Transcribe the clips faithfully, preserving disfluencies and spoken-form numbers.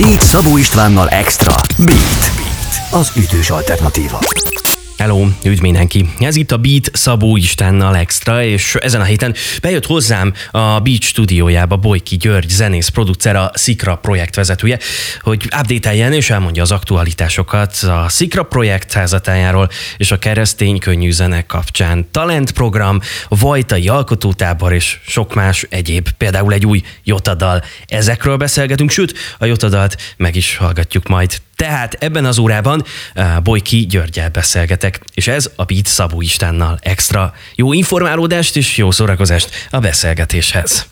Beat Szabó Istvánnal extra. Beat. Beat. Az ütős alternatíva. Hello, üdv mindenki! Ez itt a Beat Szabó Istvánnal Extra, és ezen a héten bejött hozzám a Beat stúdiójába Bolyki György, zenész, producer, a Szikra projektvezetője, hogy update-eljen és elmondja az aktualitásokat a Szikra projekt házatájáról és a keresztény könnyű zene kapcsán. Talentprogram, Vajtai Alkotótábor és sok más egyéb, például egy új Jotta dal. Ezekről beszélgetünk, sőt, a Jotta dalt meg is hallgatjuk majd. Tehát ebben az órában Bolyki Györggyel beszélgetek, és ez a Beat Szabó Istvánnal Extra. Jó informálódást és jó szórakozást a beszélgetéshez.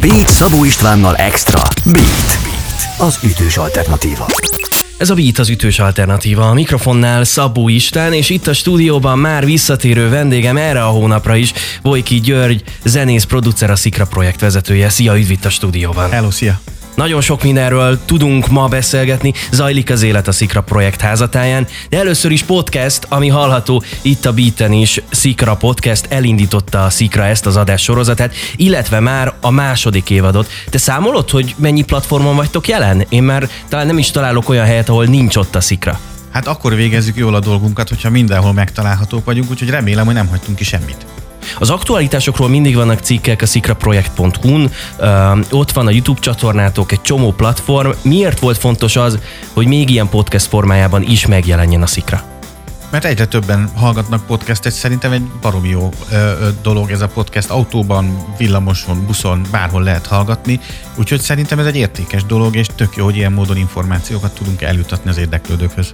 Beat Szabó Istvánnal Extra. Beat. Beat. Az ütős alternatíva. Ez a Beat az ütős alternatíva. A mikrofonnál Szabó István, és itt a stúdióban már visszatérő vendégem erre a hónapra is, Bolyki György, zenész, producer, a Szikra projekt vezetője. Szia, üdv itt a stúdióban. Hello, szia! Nagyon sok mindenről tudunk ma beszélgetni, zajlik az élet a Szikra projekt házatáján, de először is podcast, ami hallható itt a Beaten is. Szikra Podcast, elindította a Szikra ezt az adás sorozatát, illetve már a második évadot. Te számolod, hogy mennyi platformon vagytok jelen? Én már talán nem is találok olyan helyet, ahol nincs ott a Szikra. Hát akkor végezzük jól a dolgunkat, hogyha mindenhol megtalálhatók vagyunk, úgyhogy remélem, hogy nem hagytunk ki semmit. Az aktualitásokról mindig vannak cikkek a szikra projekt pont hu-n, ott van a YouTube csatornátok, egy csomó platform. Miért volt fontos az, hogy még ilyen podcast formájában is megjelenjen a Szikra? Mert egyre többen hallgatnak podcastet, szerintem egy baromi jó ö, ö, dolog ez a podcast. Autóban, villamoson, buszon, bárhol lehet hallgatni, úgyhogy szerintem ez egy értékes dolog, és tök jó, hogy ilyen módon információkat tudunk eljutatni az érdeklődőkhöz.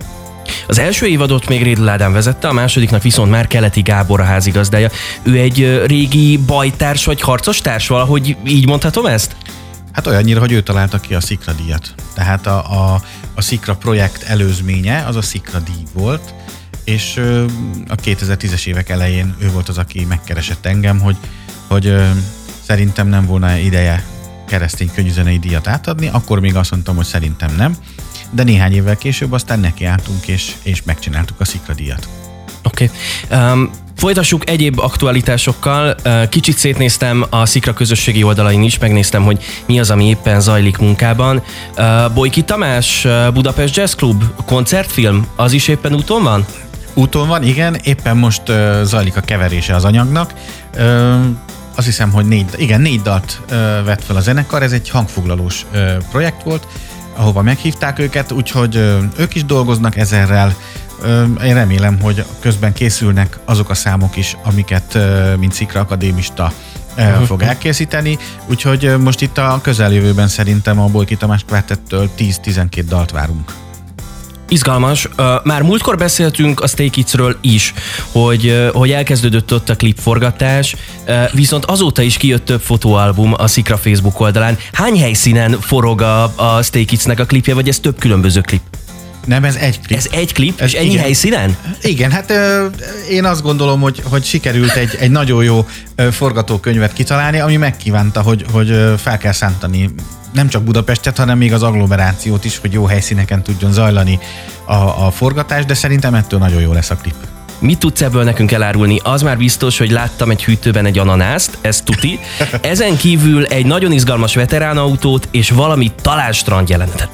Az első évadot még Rédl Ádám vezette, a másodiknak viszont már Keleti Gábor a házigazdája. Ő egy régi bajtárs vagy harcostárs, valahogy így mondhatom ezt? Hát olyannyira, hogy ő találta ki a Szikra díjat. Tehát a, a, a Szikra projekt előzménye az a Szikra díj volt, és a kétezer-tízes évek elején ő volt az, aki megkeresett engem, hogy, hogy szerintem nem volna ideje keresztény könnyűzenei díjat átadni, akkor még azt mondtam, hogy szerintem nem. De néhány évvel később aztán nekiálltunk, és, és megcsináltuk a Szikra díjat. Oké. Okay. Um, folytassuk egyéb aktualitásokkal. Uh, kicsit szétnéztem a Szikra közösségi oldalain is, megnéztem, hogy mi az, ami éppen zajlik munkában. Uh, Bolyki Tamás, uh, Budapest Jazz Club, koncertfilm, az is éppen úton van? Úton van, igen. Éppen most uh, zajlik a keverése az anyagnak. Uh, azt hiszem, hogy négy, igen, négy dalt uh, vett fel a zenekar, ez egy hangfoglalós uh, projekt volt, ahova meghívták őket, úgyhogy ők is dolgoznak ezerrel. Én remélem, hogy közben készülnek azok a számok is, amiket mint Szikra akadémista fog elkészíteni, úgyhogy most itt a közeljövőben szerintem a Bolyki Tamás Quartettől tíz-tizenkét dalt várunk. Izgalmas. Már múltkor beszéltünk a Stay Kidsről is, hogy, hogy elkezdődött ott a klipforgatás, viszont azóta is kijött több fotóalbum a Szikra Facebook oldalán. Hány helyszínen forog a, a Stay Kidsnek a klipje, vagy ez több különböző klip? Nem, ez egy klip. Ez egy klip, ez és ennyi helyszínen? Igen, hát ö, én azt gondolom, hogy, hogy sikerült egy, egy nagyon jó ö, forgatókönyvet kitalálni, ami megkívánta, hogy, hogy ö, fel kell szántani nem csak Budapestet, hanem még az agglomerációt is, hogy jó helyszíneken tudjon zajlani a, a forgatás, de szerintem ettől nagyon jó lesz a klip. Mit tudsz ebből nekünk elárulni? Az már biztos, hogy láttam egy hűtőben egy ananászt, ez tuti. Ezen kívül egy nagyon izgalmas veteránautót és valami talán strand jelenetet.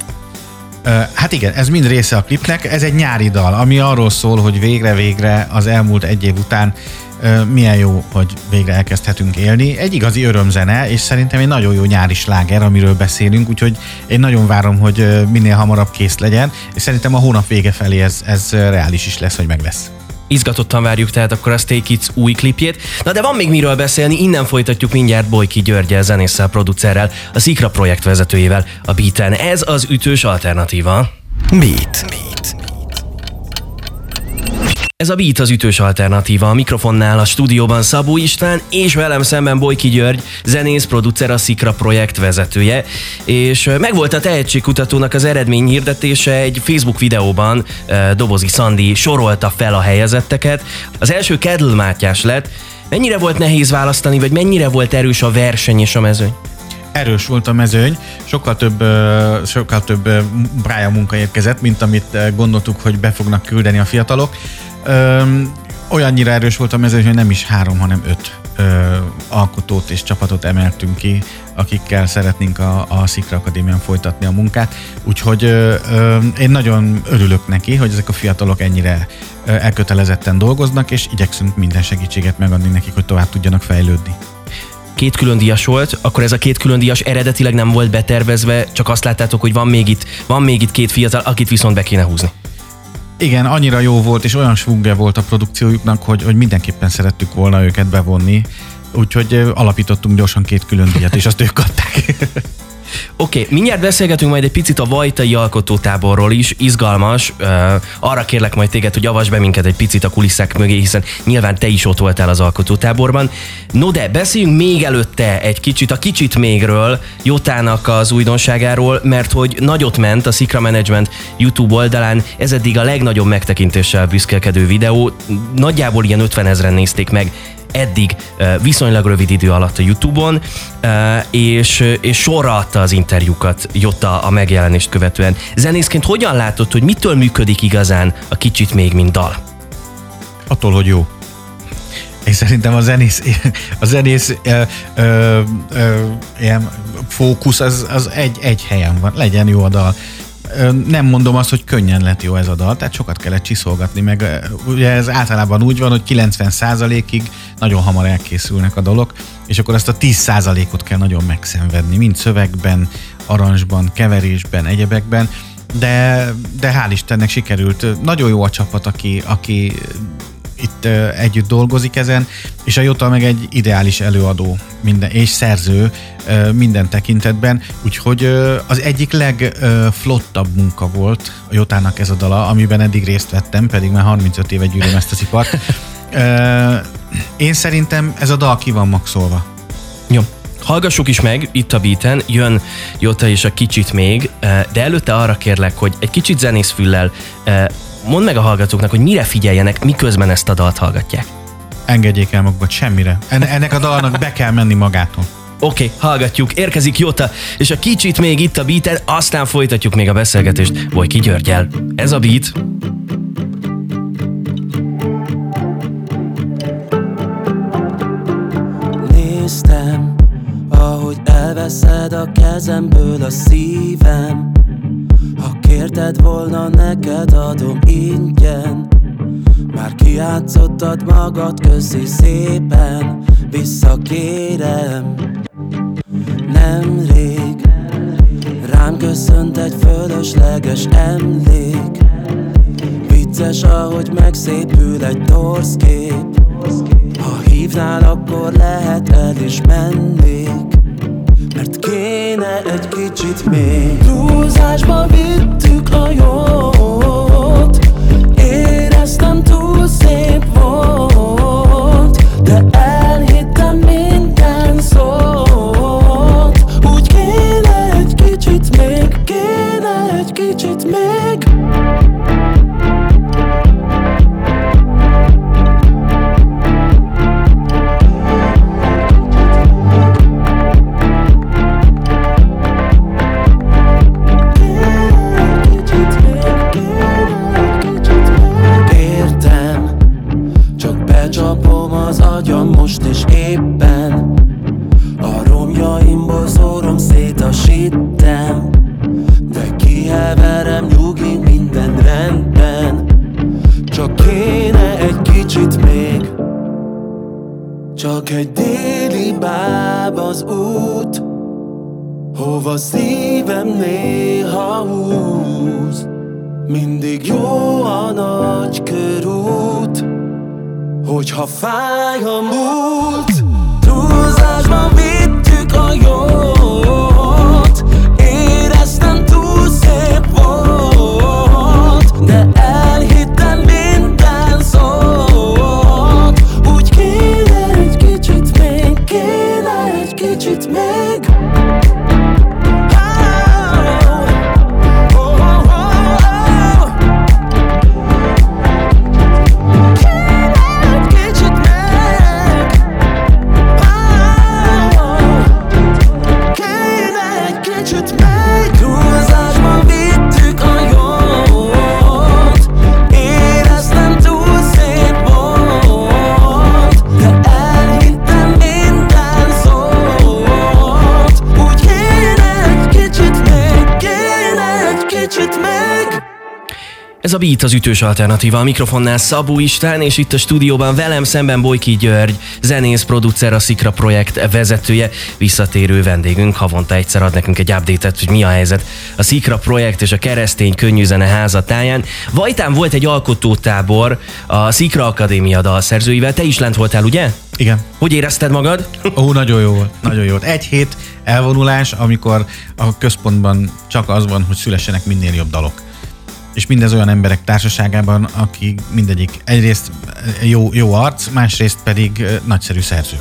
Hát igen, ez mind része a klipnek, ez egy nyári dal, ami arról szól, hogy végre-végre az elmúlt egy év után milyen jó, hogy végre elkezdhetünk élni. Egy igazi örömzene, és szerintem egy nagyon jó nyári sláger, amiről beszélünk, úgyhogy én nagyon várom, hogy minél hamarabb kész legyen, és szerintem a hónap vége felé ez, ez reális is lesz, hogy meg lesz. Izgatottan várjuk tehát akkor a Stay Kids új klipjét. Na de van még miről beszélni, innen folytatjuk mindjárt Bolyki Györgyel, zenésszel, producerrel, a Szikra projekt vezetőjével a Beaten. Ez az ütős alternatíva. Beat. Beat. Ez a Beat az ütős alternatíva. A mikrofonnál a stúdióban Szabó István, és velem szemben Bolyki György, zenész, producer, a Szikra projekt vezetője. És megvolt a tehetségkutatónak az eredmény hirdetése egy Facebook videóban, Dobozi Szandi sorolta fel a helyezetteket. Az első Kedl Mátyás lett. Mennyire volt nehéz választani, vagy mennyire volt erős a verseny és a mezőny? Erős volt a mezőny, sokkal több, sokkal több pályamunka érkezett, mint amit gondoltuk, hogy be fognak küldeni a fiatalok. olyannyira erős volt a mezőny, hogy nem is három, hanem öt ö, alkotót és csapatot emeltünk ki, akikkel szeretnénk a, a Szikra Akadémián folytatni a munkát. Úgyhogy ö, ö, én nagyon örülök neki, hogy ezek a fiatalok ennyire ö, elkötelezetten dolgoznak, és igyekszünk minden segítséget megadni nekik, hogy tovább tudjanak fejlődni. Két külön díjas volt, akkor ez a két külön díjas eredetileg nem volt betervezve, csak azt láttátok, hogy van még itt, van még itt két fiatal, akit viszont be kéne húzni. Igen, annyira jó volt, és olyan svungja volt a produkciójuknak, hogy, hogy mindenképpen szerettük volna őket bevonni, úgyhogy alapítottunk gyorsan két külön díjat, és azt ők kapták. Oké, okay, mindjárt beszélgetünk majd egy picit a Vajtai Alkotótáborról is, izgalmas. Uh, arra kérlek majd téged, hogy avasd be minket egy picit a kulisszák mögé, hiszen nyilván te is ott voltál az alkotótáborban. No de, beszéljünk még előtte egy kicsit, a kicsit mégről, Jotának az újdonságáról, mert hogy nagyot ment a Szikra Management YouTube oldalán, ez eddig a legnagyobb megtekintéssel büszkélkedő videó, nagyjából ilyen ötvenezren nézték meg eddig viszonylag rövid idő alatt a YouTube-on, és, és sorra adta az interjúkat Jotta a megjelenést követően. Zenészként hogyan látod, hogy mitől működik igazán a kicsit még, mint dal? Attól, hogy jó. És szerintem a zenész, a zenész ö, ö, ö, ilyen fókusz az, az egy, egy helyen van, legyen jó a dal. Nem mondom azt, hogy könnyen lett jó ez a dal, tehát sokat kellett csiszolgatni, meg ugye ez általában úgy van, hogy kilencven százalékig nagyon hamar elkészülnek a dalok, és akkor ezt a tíz százalékot kell nagyon megszenvedni, mind szövegben, aranzsban, keverésben, egyebekben, de, de hál' Istennek sikerült. Nagyon jó a csapat, aki, aki itt együtt dolgozik ezen, és a Jotta meg egy ideális előadó minden, és szerző minden tekintetben, úgyhogy az egyik legflottabb munka volt a Jotának ez a dala, amiben eddig részt vettem, pedig már harmincöt éve gyűlöm ezt az ipart. Én szerintem ez a dal ki van maxolva. Jó. Hallgassuk is meg, itt a Beaten, jön Jotta és a kicsit még, de előtte arra kérlek, hogy egy kicsit zenészfüllel mondd meg a hallgatóknak, hogy mire figyeljenek, miközben ezt a dalt hallgatják. Engedjék el magukat semmire. En- ennek a dalnak be kell menni magától. Oké, okay, hallgatjuk. Érkezik Jotta, és a kicsit még itt a Beaten, aztán folytatjuk még a beszélgetést Bolyki Györgyel. Ez a Beat. Néztem, ahogy elveszed a kezemből a szívem. Ha kérted volna, neked adom ingyen. Már kijátszottad magad, köszi szépen. Visszakérem. Nemrég rám köszönt egy fölösleges emlék. Vicces, ahogy megszépül egy torszkép. Ha hívnál, akkor lehet el is mennék. Mert kéne egy kicsit még. Túlzásba vittük a jót. Éreztem, túl szép volt, de elhittem minden szót. Úgy kéne egy kicsit még. Kéne egy kicsit még. Most is éppen a romjaimból szórom szét a sittem. De kiheverem, nyugi, minden rendben. Csak kéne egy kicsit még. Csak egy déli báb az út, hova szívem néha húz. Mindig jó a nagy körút, hogyha fáj a múlt. Túlzásban vittük a jót. Éreztem, túl szép volt, de elhittem minden szót. Úgy kéne egy kicsit még. Kéne egy kicsit még. kicsit meg. Ez a Beat, az ütős alternatíva, a mikrofonnál Szabó István, és itt a stúdióban velem szemben Bolyki György, zenész, producer, a Szikra projekt vezetője, visszatérő vendégünk, havonta egyszer ad nekünk egy update-et, hogy mi a helyzet a Szikra projekt és a keresztény könnyűzene házatáján. Vajtán volt egy alkotótábor a Szikra Akadémia dalszerzőivel, te is lent voltál, ugye? Igen. Hogy érezted magad? Ó, nagyon jó volt, nagyon jó volt. Egy hét elvonulás, amikor a központban csak az van, hogy szülessenek minél jobb dalok. És mindez olyan emberek társaságában, akik mindegyik egyrészt jó, jó arc, másrészt pedig nagyszerű szerzők.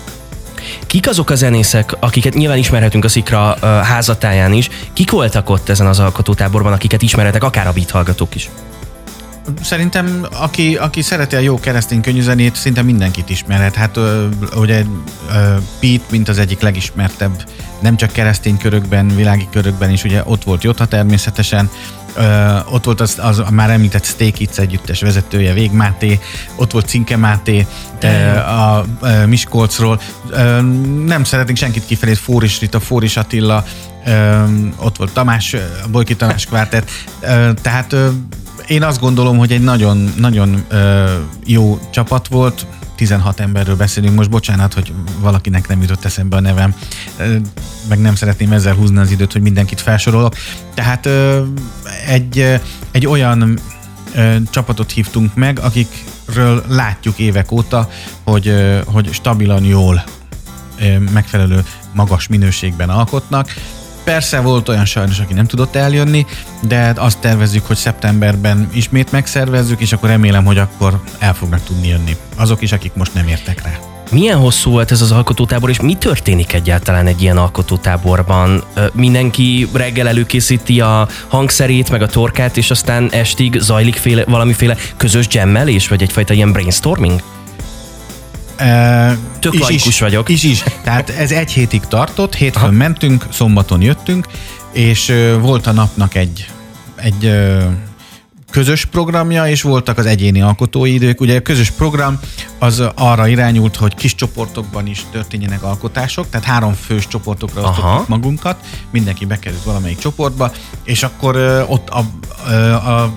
Kik azok a zenészek, akiket nyilván ismerhetünk a Szikra uh, házatáján is, kik voltak ott ezen az alkotótáborban, akiket ismerhetek, akár a Beat hallgatók is? Szerintem, aki, aki szereti a jó keresztény könnyűzenét, szinte mindenkit ismerhet. Hát ö, ugye ö, Pete, mint az egyik legismertebb, nem csak keresztény körökben, világi körökben is, ugye ott volt Jotta természetesen, ö, ott volt az, az már említett Stay Kids együttes vezetője, Végh Máté, ott volt Cinke Máté ö, a ö, Miskolcról. Ö, nem szeretnénk senkit kifelé, Fóris Rita, Fóris Attila, ö, ott volt Tamás, Bolyki Tamás Quartett, ö, tehát ö, én azt gondolom, hogy egy nagyon, nagyon ö, jó csapat volt, tizenhat emberről beszélünk most, bocsánat, hogy valakinek nem jutott eszembe a nevem, ö, meg nem szeretném ezzel húzni az időt, hogy mindenkit felsorolok. Tehát ö, egy, ö, egy olyan ö, csapatot hívtunk meg, akikről látjuk évek óta, hogy, ö, hogy stabilan, jól, ö, megfelelő, magas minőségben alkotnak. Persze volt olyan sajnos, aki nem tudott eljönni, de azt tervezzük, hogy szeptemberben ismét megszervezzük, és akkor remélem, hogy akkor el fognak tudni jönni azok is, akik most nem értek rá. Milyen hosszú volt ez az alkotótábor, és mi történik egyáltalán egy ilyen alkotótáborban? Mindenki reggel előkészíti a hangszerét, meg a torkát, és aztán estig zajlik féle, valamiféle közös jammelés, vagy egyfajta ilyen brainstorming? Uh, Tök laikus is, vagyok. Is, is. Tehát ez egy hétig tartott, hétfőn Aha. mentünk, szombaton jöttünk, és uh, volt a napnak egy, egy uh, közös programja, és voltak az egyéni alkotói idők. Ugye a közös program az arra irányult, hogy kis csoportokban is történjenek alkotások, tehát három fős csoportokra osztottuk magunkat, mindenki bekerült valamelyik csoportba, és akkor uh, ott a, a, a,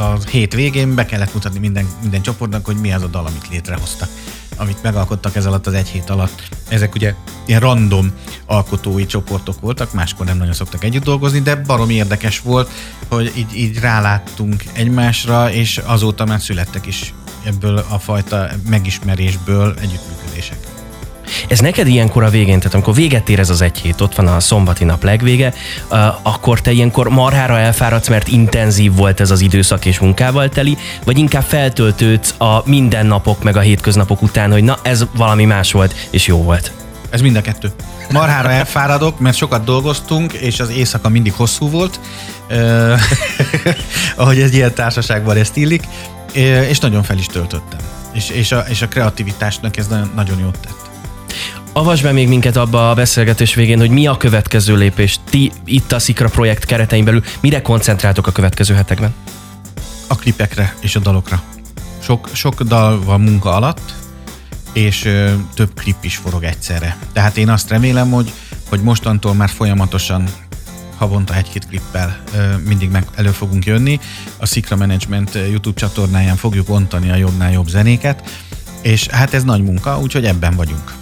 a hét végén be kellett mutatni minden, minden csoportnak, hogy mi az a dal, amit létrehoztak, amit megalkottak ez alatt az egy hét alatt. Ezek ugye ilyen random alkotói csoportok voltak, máskor nem nagyon szoktak együtt dolgozni, de baromi érdekes volt, hogy így, így ráláttunk egymásra, és azóta már születtek is ebből a fajta megismerésből együttműködések. Ez neked ilyenkor a végén, tehát amikor véget ér ez az egy hét, ott van a szombati nap legvége, akkor te ilyenkor marhára elfáradsz, mert intenzív volt ez az időszak és munkával teli, vagy inkább feltöltődsz a mindennapok meg a hétköznapok után, hogy na ez valami más volt és jó volt? Ez mind a kettő. Marhára elfáradok, mert sokat dolgoztunk, és az éjszaka mindig hosszú volt, ahogy ez ilyen társaságban ezt illik, és nagyon fel is töltöttem. És, és, a, és a kreativitásnak ez nagyon, nagyon jót tett. Avasd be még minket abba a beszélgetés végén, hogy mi a következő lépés. Ti itt a Szikra projekt keretein belül mire koncentráltok a következő hetekben? A klipekre és a dalokra. Sok, sok dal van munka alatt, és ö, több klip is forog egyszerre. Tehát én azt remélem, hogy, hogy mostantól már folyamatosan havonta egy-két klippel ö, mindig meg elő fogunk jönni. A Szikra Management YouTube csatornáján fogjuk ontani a jobbnál jobb zenéket, és hát ez nagy munka, úgyhogy ebben vagyunk.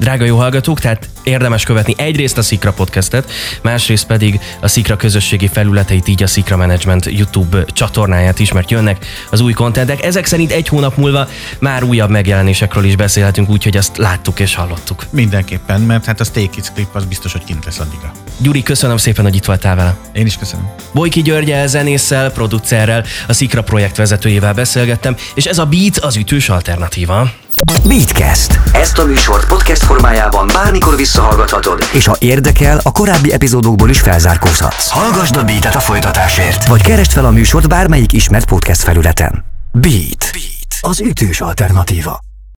Drága jó hallgatók, tehát érdemes követni egyrészt a Szikra Podcastet, másrészt pedig a Szikra közösségi felületeit, így a Szikra Management YouTube csatornáját is, mert jönnek az új kontentek. Ezek szerint egy hónap múlva már újabb megjelenésekről is beszélhetünk, úgyhogy azt láttuk és hallottuk. Mindenképpen, mert hát a Stay Kids klip az biztos, hogy kint lesz addigra. Gyuri, köszönöm szépen, hogy itt voltál velem. Én is köszönöm. Bolyki Györgyel, zenésszel, producerrel, a Szikra projekt vezetőjével beszélgettem, és ez a Beat, az ütős alternatíva. Beatcast. Ezt a műsort podcast formájában bármikor visszahallgathatod, és ha érdekel, a korábbi epizódokból is felzárkózhatsz. Hallgasd a Beatet a folytatásért, vagy keresd fel a műsort bármelyik ismert podcast felületen. Beat, Beat. Az ütős alternatíva.